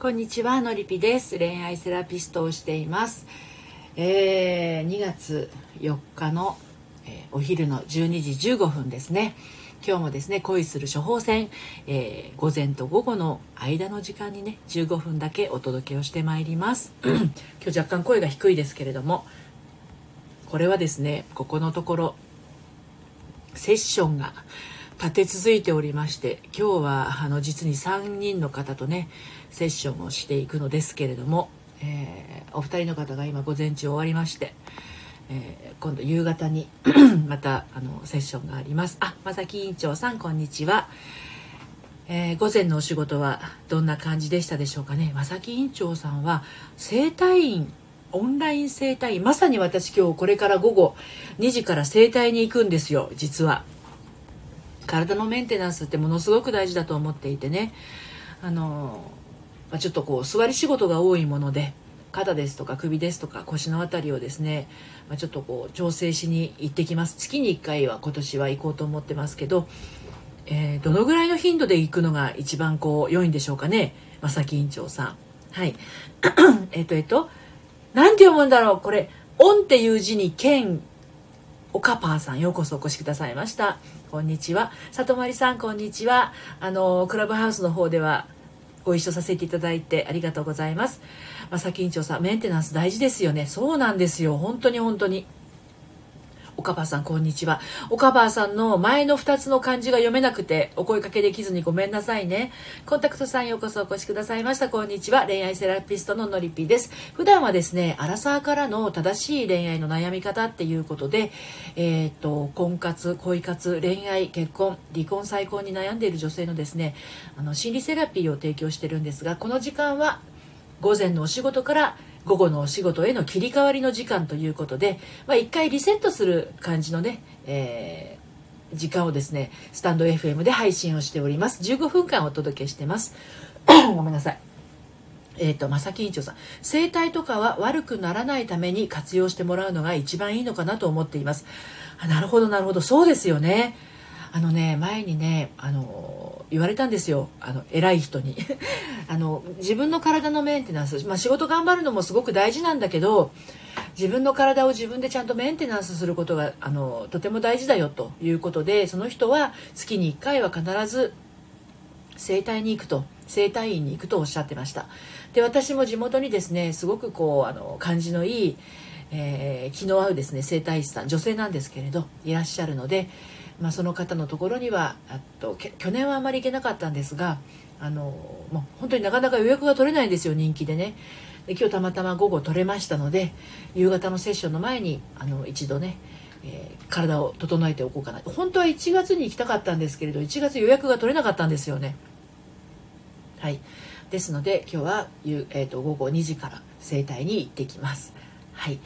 こんにちは、のりぴです。恋愛セラピストをしています。2月4日の、お昼の12時15分ですね。今日もですね、恋する処方箋、午前と午後の間の時間にね、15分だけお届けをしてまいります今日若干声が低いですけれども、これはですね、ここのところセッションが立て続いておりまして、今日は実に3人の方とね、セッションをしていくのですけれども、お二人の方が今午前中終わりまして、今度夕方にまたセッションがあります。まさき委員長さん、こんにちは。午前のお仕事はどんな感じでしたでしょうかね。まさき委員長さんは整体院、オンライン整体院、まさに私今日これから午後2時から整体に行くんですよ。実は体のメンテナンスってものすごく大事だと思っていてね、ちょっとこう座り仕事が多いもので、肩ですとか首ですとか腰のあたりをですね、ちょっとこう調整しに行ってきます。月に1回は今年は行こうと思ってますけど、どのぐらいの頻度で行くのが一番こう良いんでしょうかね、正木委員長さん。はいなんて読むんだろうこれ。オンっていう字に剣、おかぱーさん、ようこそお越しくださいました。こんにちは。さとまりさん、こんにちは。クラブハウスの方ではご一緒させていただいてありがとうございます。まさき委員長さん、メンテナンス大事ですよね。そうなんですよ、本当に。おかばさん、こんにちは。おかばさんの前の2つの漢字が読めなくてお声かけできずにごめんなさいね。コンタクトさん、ようこそお越しくださいました。こんにちは。恋愛セラピストののりぴです。普段はですね、アラサーからの正しい恋愛の悩み方っていうことで、婚活、恋活、恋愛、結婚、離婚、再婚に悩んでいる女性のですね、心理セラピーを提供してるんですが、この時間は午前のお仕事から午後のお仕事への切り替わりの時間ということで、一回リセットする感じのね、時間をですね、スタンド FM で配信をしております。15分間お届けしてますごめんなさい。正木委員長さん、整体とかは悪くならないために活用してもらうのが一番いいのかなと思っています。なるほど、そうですよね。前にね、言われたんですよ、偉い人に自分の体のメンテナンス、仕事頑張るのもすごく大事なんだけど、自分の体を自分でちゃんとメンテナンスすることがとても大事だよということで、その人は月に1回は必ず整体院に行くとおっしゃってました。で、私も地元にですね、すごく感じのいい、気の合うですね、整体師さん、女性なんですけれどいらっしゃるので、その方のところには去年はあまり行けなかったんですが、もう本当になかなか予約が取れないんですよ、人気でね。で、今日たまたま午後取れましたので、夕方のセッションの前に一度ね、体を整えておこうかな。本当は1月に行きたかったんですけれど、1月予約が取れなかったんですよね。はい、ですので今日は、午後2時から整体に行ってきます。はい、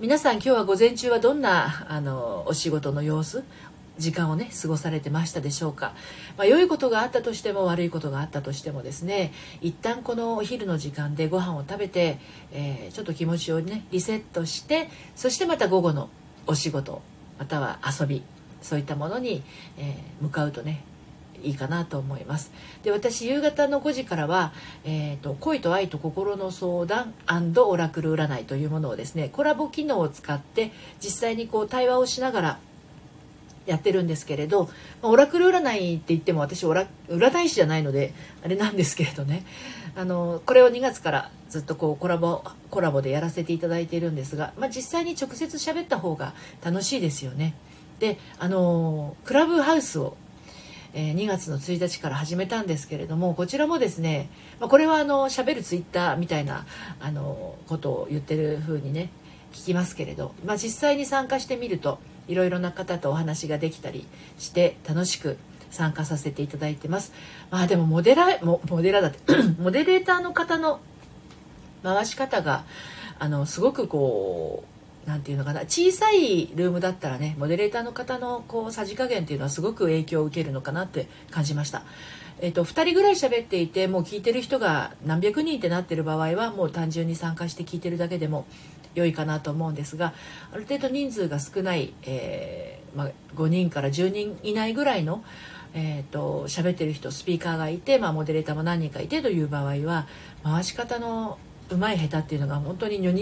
皆さん今日は午前中はどんなお仕事の様子、時間をね、過ごされてましたでしょうか。良いことがあったとしても悪いことがあったとしてもですね、一旦このお昼の時間でご飯を食べて、ちょっと気持ちをね、リセットして、そしてまた午後のお仕事または遊び、そういったものに、向かうとね、いいかなと思います。で、私夕方の5時からは、恋と愛と心の相談&オラクル占いというものをですね、コラボ機能を使って実際に対話をしながらやってるんですけれど、オラクル占いって言っても私占い師じゃないのであれなんですけれどね、これを2月からずっとコラボでやらせていただいているんですが、実際に直接喋った方が楽しいですよね。で、クラブハウスを2月の1日から始めたんですけれども、こちらもですね、これは喋るツイッターみたいなことを言ってる風にね、聞きますけれど、実際に参加してみるといろいろな方とお話ができたりして楽しく参加させていただいてます。でもモデレーターの方の回し方がすごくなんていうのかな、小さいルームだったらね、モデレーターの方のさじ加減っていうのはすごく影響を受けるのかなって感じました。2人ぐらい喋っていて、もう聞いてる人が何百人ってなってる場合は、もう単純に参加して聞いてるだけでも良いかなと思うんですが、ある程度人数が少ない、5人から10人以内ぐらいの喋ってる人、スピーカーがいて、まあ、モデレーターも何人かいてという場合は、回し方の上手い下手っていうのが本当に如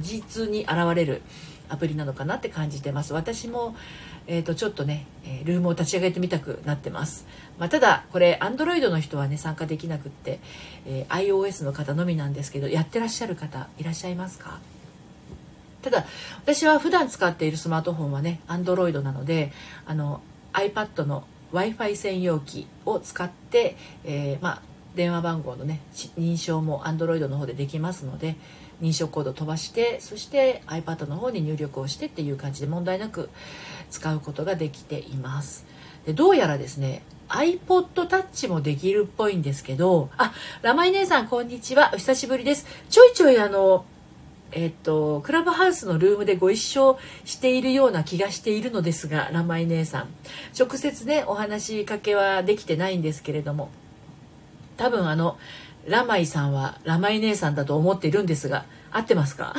実に現れるアプリなのかなって感じてます。私も、ちょっとねルームを立ち上げてみたくなってます。まあ、ただこれ Android の人はね参加できなくって、iOS の方のみなんですけど、やってらっしゃる方いらっしゃいますか？ただ私は普段使っているスマートフォンはね Android なので、iPad の Wi-Fi 専用機を使って、電話番号のね認証も Android の方でできますので、認証コード飛ばして、そして iPad の方に入力をしてっていう感じで問題なく使うことができています。でどうやらですね iPod Touch もできるっぽいんですけど、ラマイ姉さんこんにちは、お久しぶりです。ちょいちょいクラブハウスのルームでご一緒しているような気がしているのですが、ラマイ姉さん直接ねお話しかけはできてないんですけれども、多分ラマイさんはラマイ姉さんだと思っているんですが、合ってますか？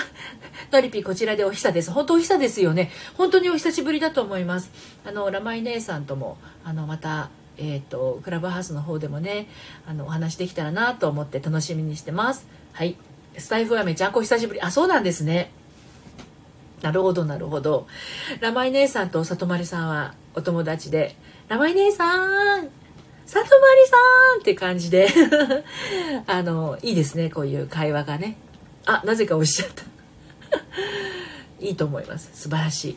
のりぴこちらでお久です。本当お久ですよね。本当にお久しぶりだと思います。ラマイ姉さんともまた、クラブハウスの方でもねお話できたらなと思って楽しみにしてます。はい、スタイフはめちゃんこ久しぶり。そうなんですね。なるほどなるほど。ラマイ姉さんとさとまりさんはお友達で、ラマイ姉さんさとまりさんって感じでいいですね、こういう会話がね。なぜかおっしゃったいいと思います。素晴らしい。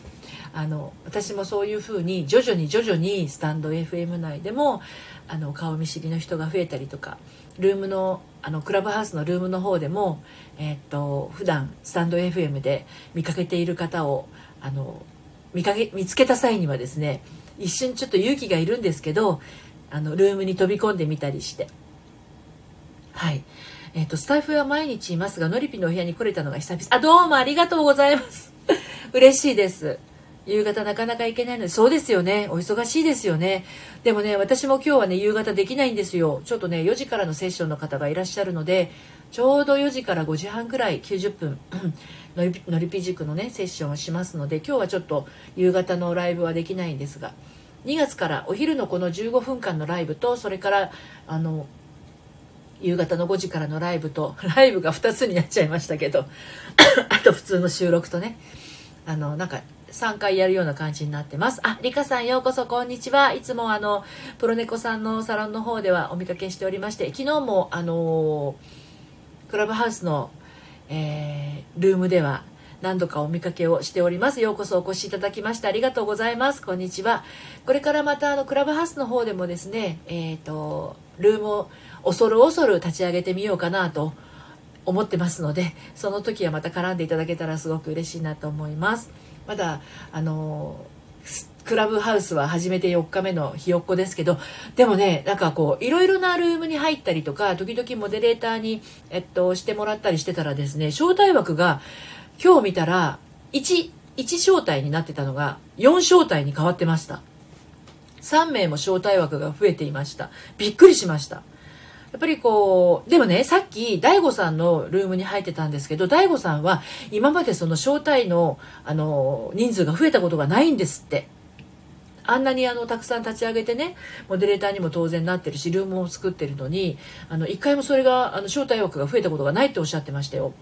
私もそういうふうに徐々にスタンド FM 内でも顔見知りの人が増えたりとか、ルームのクラブハウスのルームの方でも普段スタンド FM で見かけている方を見つけた際にはですね、一瞬ちょっと勇気がいるんですけどルームに飛び込んでみたりして、はい、スタイフは毎日いますが、のりぴのお部屋に来れたのが久々。どうもありがとうございます嬉しいです。夕方なかなか行けないので。そうですよね、お忙しいですよね。でもね、私も今日はね夕方できないんですよ。ちょっとね4時からのセッションの方がいらっしゃるので、ちょうど4時から5時半くらい90分のりぴ塾のねセッションをしますので、今日はちょっと夕方のライブはできないんですが、2月からお昼のこの15分間のライブと、それから夕方の5時からのライブと、ライブが2つになっちゃいましたけどあと普通の収録とねなんか3回やるような感じになってます。リカさんようこそこんにちは。いつもプロネコさんのサロンの方ではお見かけしておりまして、昨日もクラブハウスの、ルームでは何度かお見かけをしております。ようこそお越しいただきましてありがとうございます。こんにちは。これからまたクラブハウスの方でもですね、ルームを恐る立ち上げてみようかなと思ってますので、その時はまた絡んでいただけたらすごく嬉しいなと思います。まだクラブハウスは始めて4日目のひよっこですけど、でもねなんかこういろいろなルームに入ったりとか、時々モデレーターに、してもらったりしてたらですね、招待枠が今日見たら1招待になってたのが4招待に変わってました。3名も招待枠が増えていました。びっくりしました。やっぱりこうでもね、さっき DAIGO さんのルームに入ってたんですけど、 DAIGO さんは今までその招待の人数が増えたことがないんですって。あんなにたくさん立ち上げてね、モデレーターにも当然なってるしルームも作ってるのに一回もそれが招待枠が増えたことがないっておっしゃってましたよ。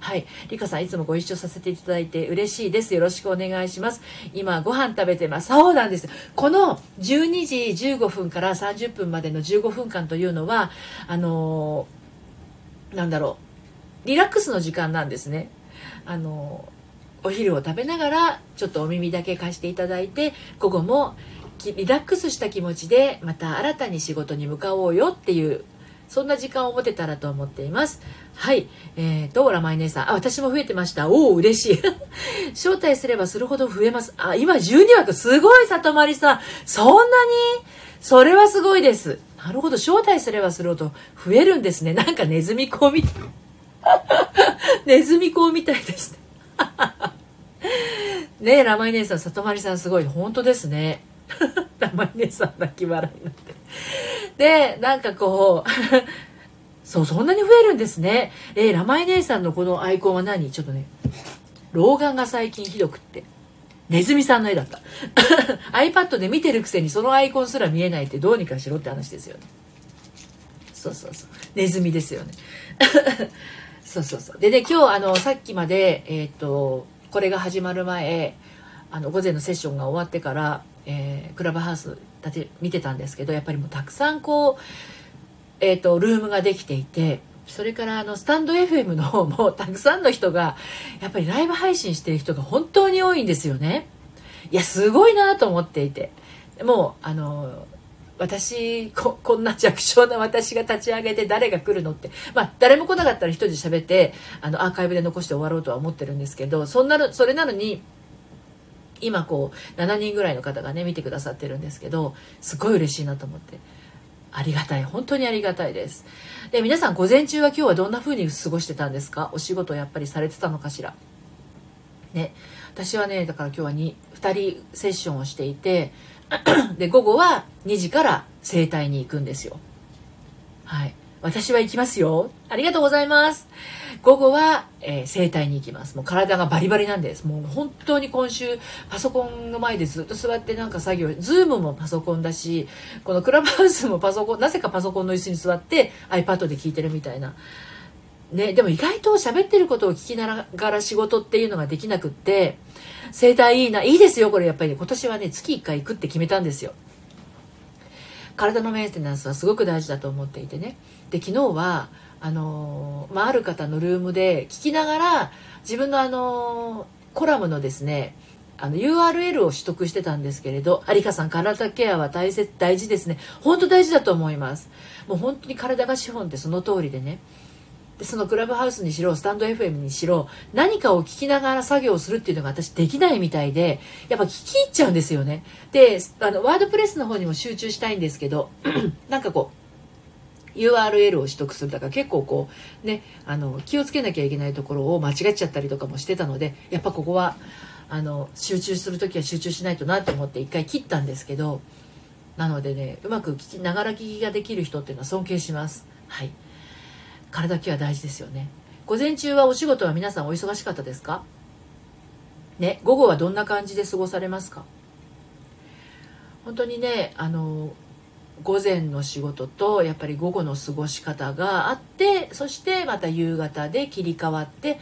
はい、リカさんいつもご一緒させていただいて嬉しいです。よろしくお願いします。今ご飯食べてます。そうなんです。この12時15分から30分までの15分間というのはリラックスの時間なんですね。お昼を食べながらちょっとお耳だけ貸していただいて、午後もリラックスした気持ちでまた新たに仕事に向かおうよっていう。そんな時間を持てたらと思っています。はい。ラマイ姉さん。私も増えてました。おー、嬉しい。招待すればするほど増えます。今12枠。すごい、さとまりさん。そんなに？それはすごいです。なるほど。招待すればするほど増えるんですね。なんかネズミ講みたい。ネズミ講みたいですね。ねえ、ラマイ姉さん、さとまりさんすごい。本当ですね。ラマイ姉さん泣き笑いになって。でなんかこうそんなに増えるんですね。ラマイ姉さんのこのアイコンは何？ちょっとね、老眼が最近ひどくってネズミさんの絵だったiPad で見てるくせにそのアイコンすら見えないってどうにかしろって話ですよね。そうそうそう、ネズミですよねそうそうそう。でね、今日さっきまでこれが始まる前午前のセッションが終わってから、クラブハウス見てたんですけど、やっぱりもうたくさんこう、ルームができていて、それからスタンド FM の方もたくさんの人がやっぱりライブ配信してる人が本当に多いんですよね。いやすごいなと思っていて、もう私 こんな弱小な私が立ち上げて誰が来るのって、まあ、誰も来なかったら一人で喋ってアーカイブで残して終わろうとは思ってるんですけど、それなのに今こう7人ぐらいの方がね見てくださってるんですけど、すごい嬉しいなと思って、ありがたい、本当にありがたいです。で、皆さん午前中は今日はどんな風に過ごしてたんですか？お仕事をやっぱりされてたのかしらね。私はねだから今日は 2人セッションをしていてで午後は2時から整体に行くんですよ。はい、私は行きますよ、ありがとうございます。午後は、整体に行きます。もう体がバリバリなんです。もう本当に今週パソコンの前でずっと座ってなんか作業、ズームもパソコンだし、このクラブハウスもパソコン、なぜかパソコンの椅子に座って iPad で聞いてるみたいなね。でも意外と喋ってることを聞きながら仕事っていうのができなくって、整体いいな、いいですよ。これやっぱり今年はね月1回行くって決めたんですよ。体のメンテナンスはすごく大事だと思っていてね。で、昨日はある方のルームで聞きながら自分のコラムのですねURL を取得してたんですけれど、有香さん体ケアは大事ですね。本当大事だと思います。もう本当に体が資本ってその通りでね。で、そのクラブハウスにしろスタンド FM にしろ何かを聞きながら作業をするっていうのが私できないみたいで、やっぱ聞き入っちゃうんですよね。で、ワードプレスの方にも集中したいんですけどなんかこうURL を取得するだから結構こうね気をつけなきゃいけないところを間違っちゃったりとかもしてたので、やっぱここは集中するときは集中しないとなと思って一回切ったんですけど、なのでねうまく聞きながら聞きができる人っていうのは尊敬します。はい、体ケア大事ですよね。午前中はお仕事は皆さんお忙しかったですかね。午後はどんな感じで過ごされますか？本当にね午前の仕事とやっぱり午後の過ごし方があって、そしてまた夕方で切り替わって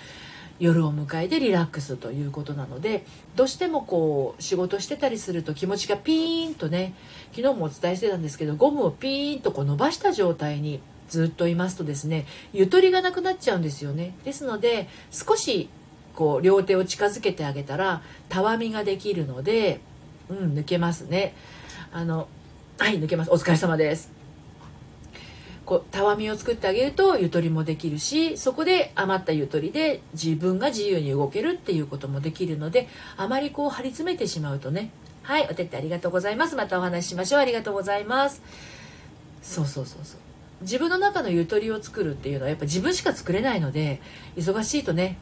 夜を迎えてリラックスということなので、どうしてもこう仕事してたりすると気持ちがピーンとね、昨日もお伝えしてたんですけどゴムをピーンとこう伸ばした状態にずっといますとですね、ゆとりがなくなっちゃうんですよね。ですので少しこう両手を近づけてあげたらたわみができるので、抜けますね。はい、抜けます。お疲れ様です。こうたわみを作ってあげるとゆとりもできるし、そこで余ったゆとりで自分が自由に動けるっていうこともできるので、あまりこう張り詰めてしまうとね。はい、お手ってありがとうございます。またお話ししましょう。ありがとうございます。そうそうそうそう、自分の中のゆとりを作るっていうのはやっぱ自分しか作れないので、忙しいとね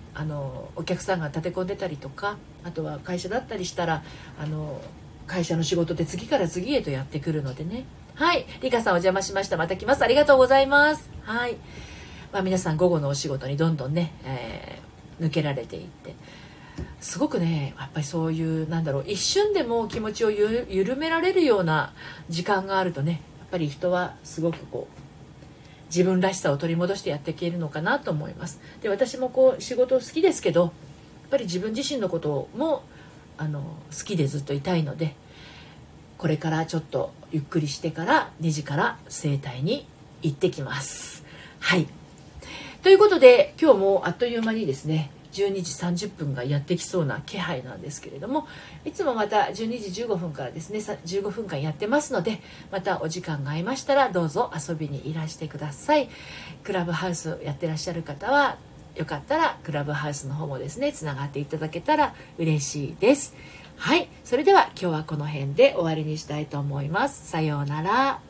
お客さんが立て込んでたりとか、あとは会社だったりしたら会社の仕事で次から次へとやってくるのでね。はい、リカさんお邪魔しました。また来ます。ありがとうございます。はい、まあ、皆さん午後のお仕事にどんどんね、抜けられていって、すごくねやっぱりそういう一瞬でも気持ちを緩められるような時間があるとね、やっぱり人はすごくこう自分らしさを取り戻してやっていけるのかなと思います。で、私もこう仕事好きですけど、やっぱり自分自身のことも好きでずっといたいので、これからちょっとゆっくりしてから2時から整体に行ってきます。はい、ということで今日もあっという間にですね12時30分がやってきそうな気配なんですけれども、いつもまた12時15分からですね15分間やってますので、またお時間が合いましたらどうぞ遊びにいらしてください。クラブハウスやってらっしゃる方はよかったらクラブハウスの方もですねつながっていただけたら嬉しいです。はい、それでは今日はこの辺で終わりにしたいと思います。さようなら。